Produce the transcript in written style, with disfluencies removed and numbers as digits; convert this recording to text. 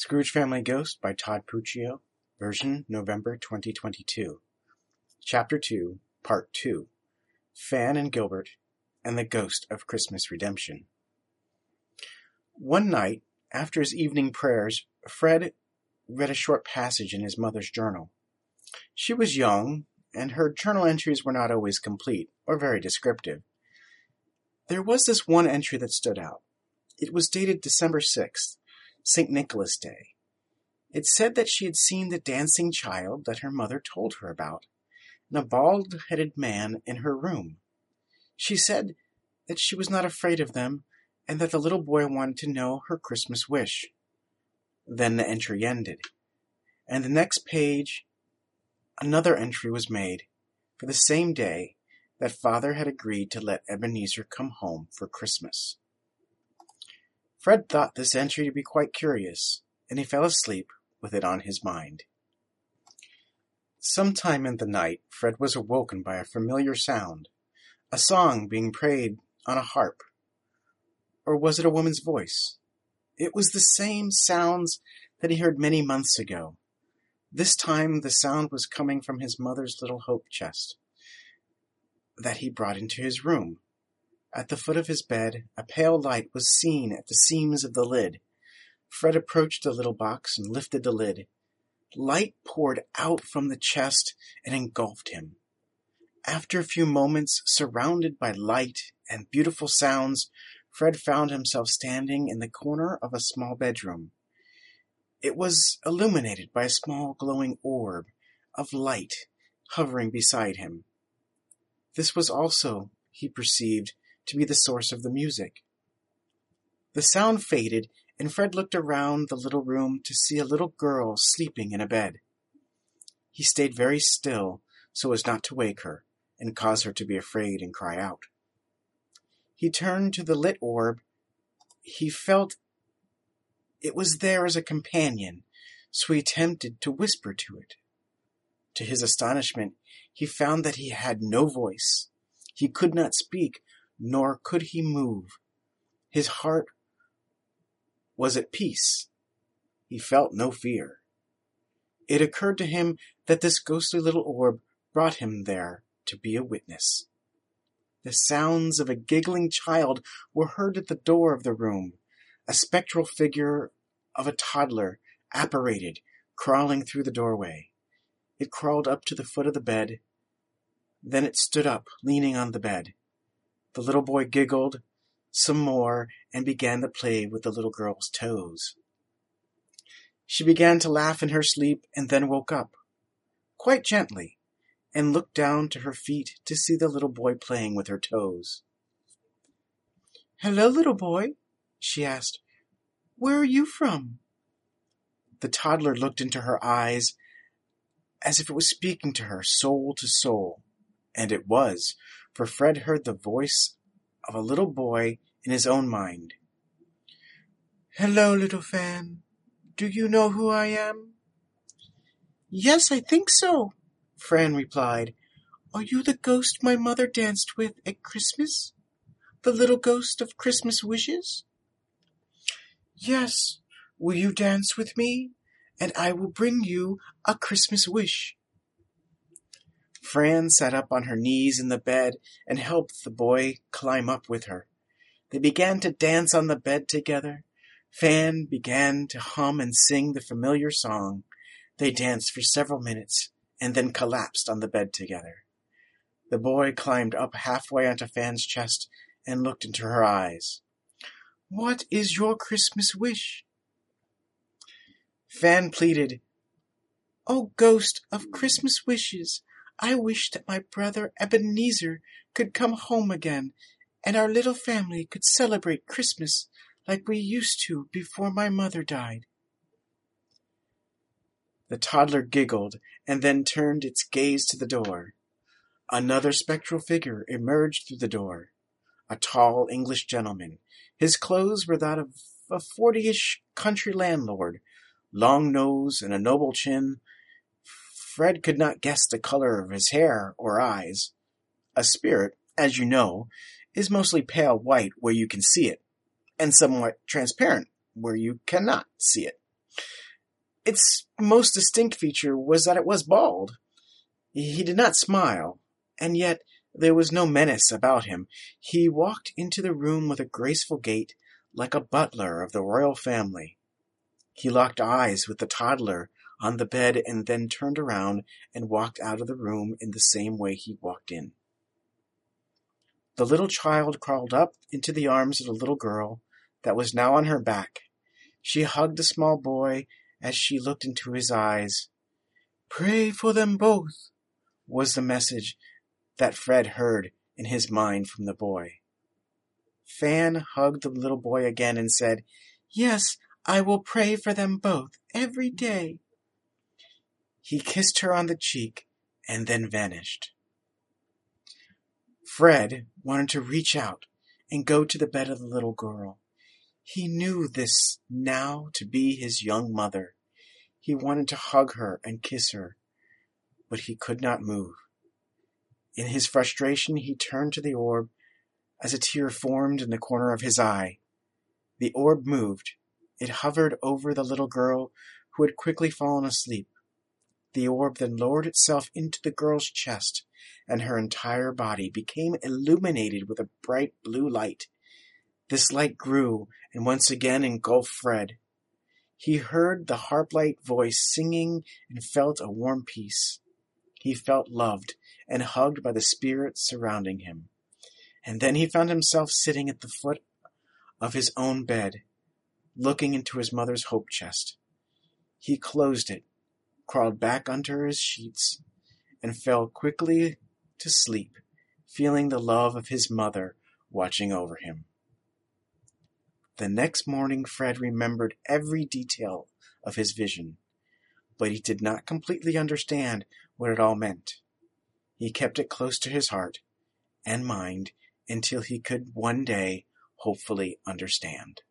Scrooge Family Ghost by Todd Puccio, version November 2022. Chapter 2, Part 2, Fan and Gilbert and the Ghost of Christmas Redemption. One night, after his evening prayers, Fred read a short passage in his mother's journal. She was young, and her journal entries were not always complete or very descriptive. There was this one entry that stood out. It was dated December 6th. St. Nicholas Day. It said that she had seen the dancing child that her mother told her about, and a bald-headed man in her room. She said that she was not afraid of them, and that the little boy wanted to know her Christmas wish. Then the entry ended, and the next page, another entry was made for the same day that Father had agreed to let Ebenezer come home for Christmas. Fred thought this entry to be quite curious, and he fell asleep with it on his mind. Sometime in the night, Fred was awoken by a familiar sound, a song being played on a harp. Or was it a woman's voice? It was the same sounds that he heard many months ago. This time the sound was coming from his mother's little hope chest that he brought into his room. At the foot of his bed, a pale light was seen at the seams of the lid. Fred approached the little box and lifted the lid. Light poured out from the chest and engulfed him. After a few moments, surrounded by light and beautiful sounds, Fred found himself standing in the corner of a small bedroom. It was illuminated by a small glowing orb of light hovering beside him. This was also, he perceived, to be the source of the music. The sound faded, and Fred looked around the little room to see a little girl sleeping in a bed. He stayed very still so as not to wake her and cause her to be afraid and cry out. He turned to the lit orb. He felt it was there as a companion, so he attempted to whisper to it. To his astonishment, he found that he had no voice. He could not speak, nor could he move. His heart was at peace. He felt no fear. It occurred to him that this ghostly little orb brought him there to be a witness. The sounds of a giggling child were heard at the door of the room. A spectral figure of a toddler apparated, crawling through the doorway. It crawled up to the foot of the bed. Then it stood up, leaning on the bed. The little boy giggled some more and began to play with the little girl's toes. She began to laugh in her sleep and then woke up, quite gently, and looked down to her feet to see the little boy playing with her toes. "Hello, little boy," she asked. "Where are you from?" The toddler looked into her eyes as if it was speaking to her soul to soul, and it was, for Fred heard the voice of a little boy in his own mind. "Hello, little fan. Do you know who I am?" "Yes, I think so," Fran replied. "Are you the ghost my mother danced with at Christmas? The little ghost of Christmas wishes?" "Yes. Will you dance with me? And I will bring you a Christmas wish." Fran sat up on her knees in the bed and helped the boy climb up with her. They began to dance on the bed together. Fran began to hum and sing the familiar song. They danced for several minutes and then collapsed on the bed together. The boy climbed up halfway onto Fan's chest and looked into her eyes. "What is your Christmas wish?" Fan pleaded, "Oh, ghost of Christmas wishes, I wish that my brother Ebenezer could come home again, and our little family could celebrate Christmas like we used to before my mother died." The toddler giggled and then turned its gaze to the door. Another spectral figure emerged through the door, a tall English gentleman. His clothes were that of a 40-ish country landlord, long nose and a noble chin. Fred could not guess the color of his hair or eyes. A spirit, as you know, is mostly pale white where you can see it, and somewhat transparent where you cannot see it. Its most distinct feature was that it was bald. He did not smile, and yet there was no menace about him. He walked into the room with a graceful gait, like a butler of the royal family. He locked eyes with the toddler on the bed and then turned around and walked out of the room in the same way he walked in. The little child crawled up into the arms of the little girl that was now on her back. She hugged the small boy as she looked into his eyes. "Pray for them both," was the message that Fred heard in his mind from the boy. Fan hugged the little boy again and said, "Yes, I will pray for them both every day." He kissed her on the cheek and then vanished. Fred wanted to reach out and go to the bed of the little girl. He knew this now to be his young mother. He wanted to hug her and kiss her, but he could not move. In his frustration, he turned to the orb as a tear formed in the corner of his eye. The orb moved. It hovered over the little girl, who had quickly fallen asleep. The orb then lowered itself into the girl's chest, and her entire body became illuminated with a bright blue light. This light grew and once again engulfed Fred. He heard the harp-like voice singing and felt a warm peace. He felt loved and hugged by the spirits surrounding him. And then he found himself sitting at the foot of his own bed, looking into his mother's hope chest. He closed it, crawled back under his sheets, and fell quickly to sleep, feeling the love of his mother watching over him. The next morning, Fred remembered every detail of his vision, but he did not completely understand what it all meant. He kept it close to his heart and mind until he could one day hopefully understand.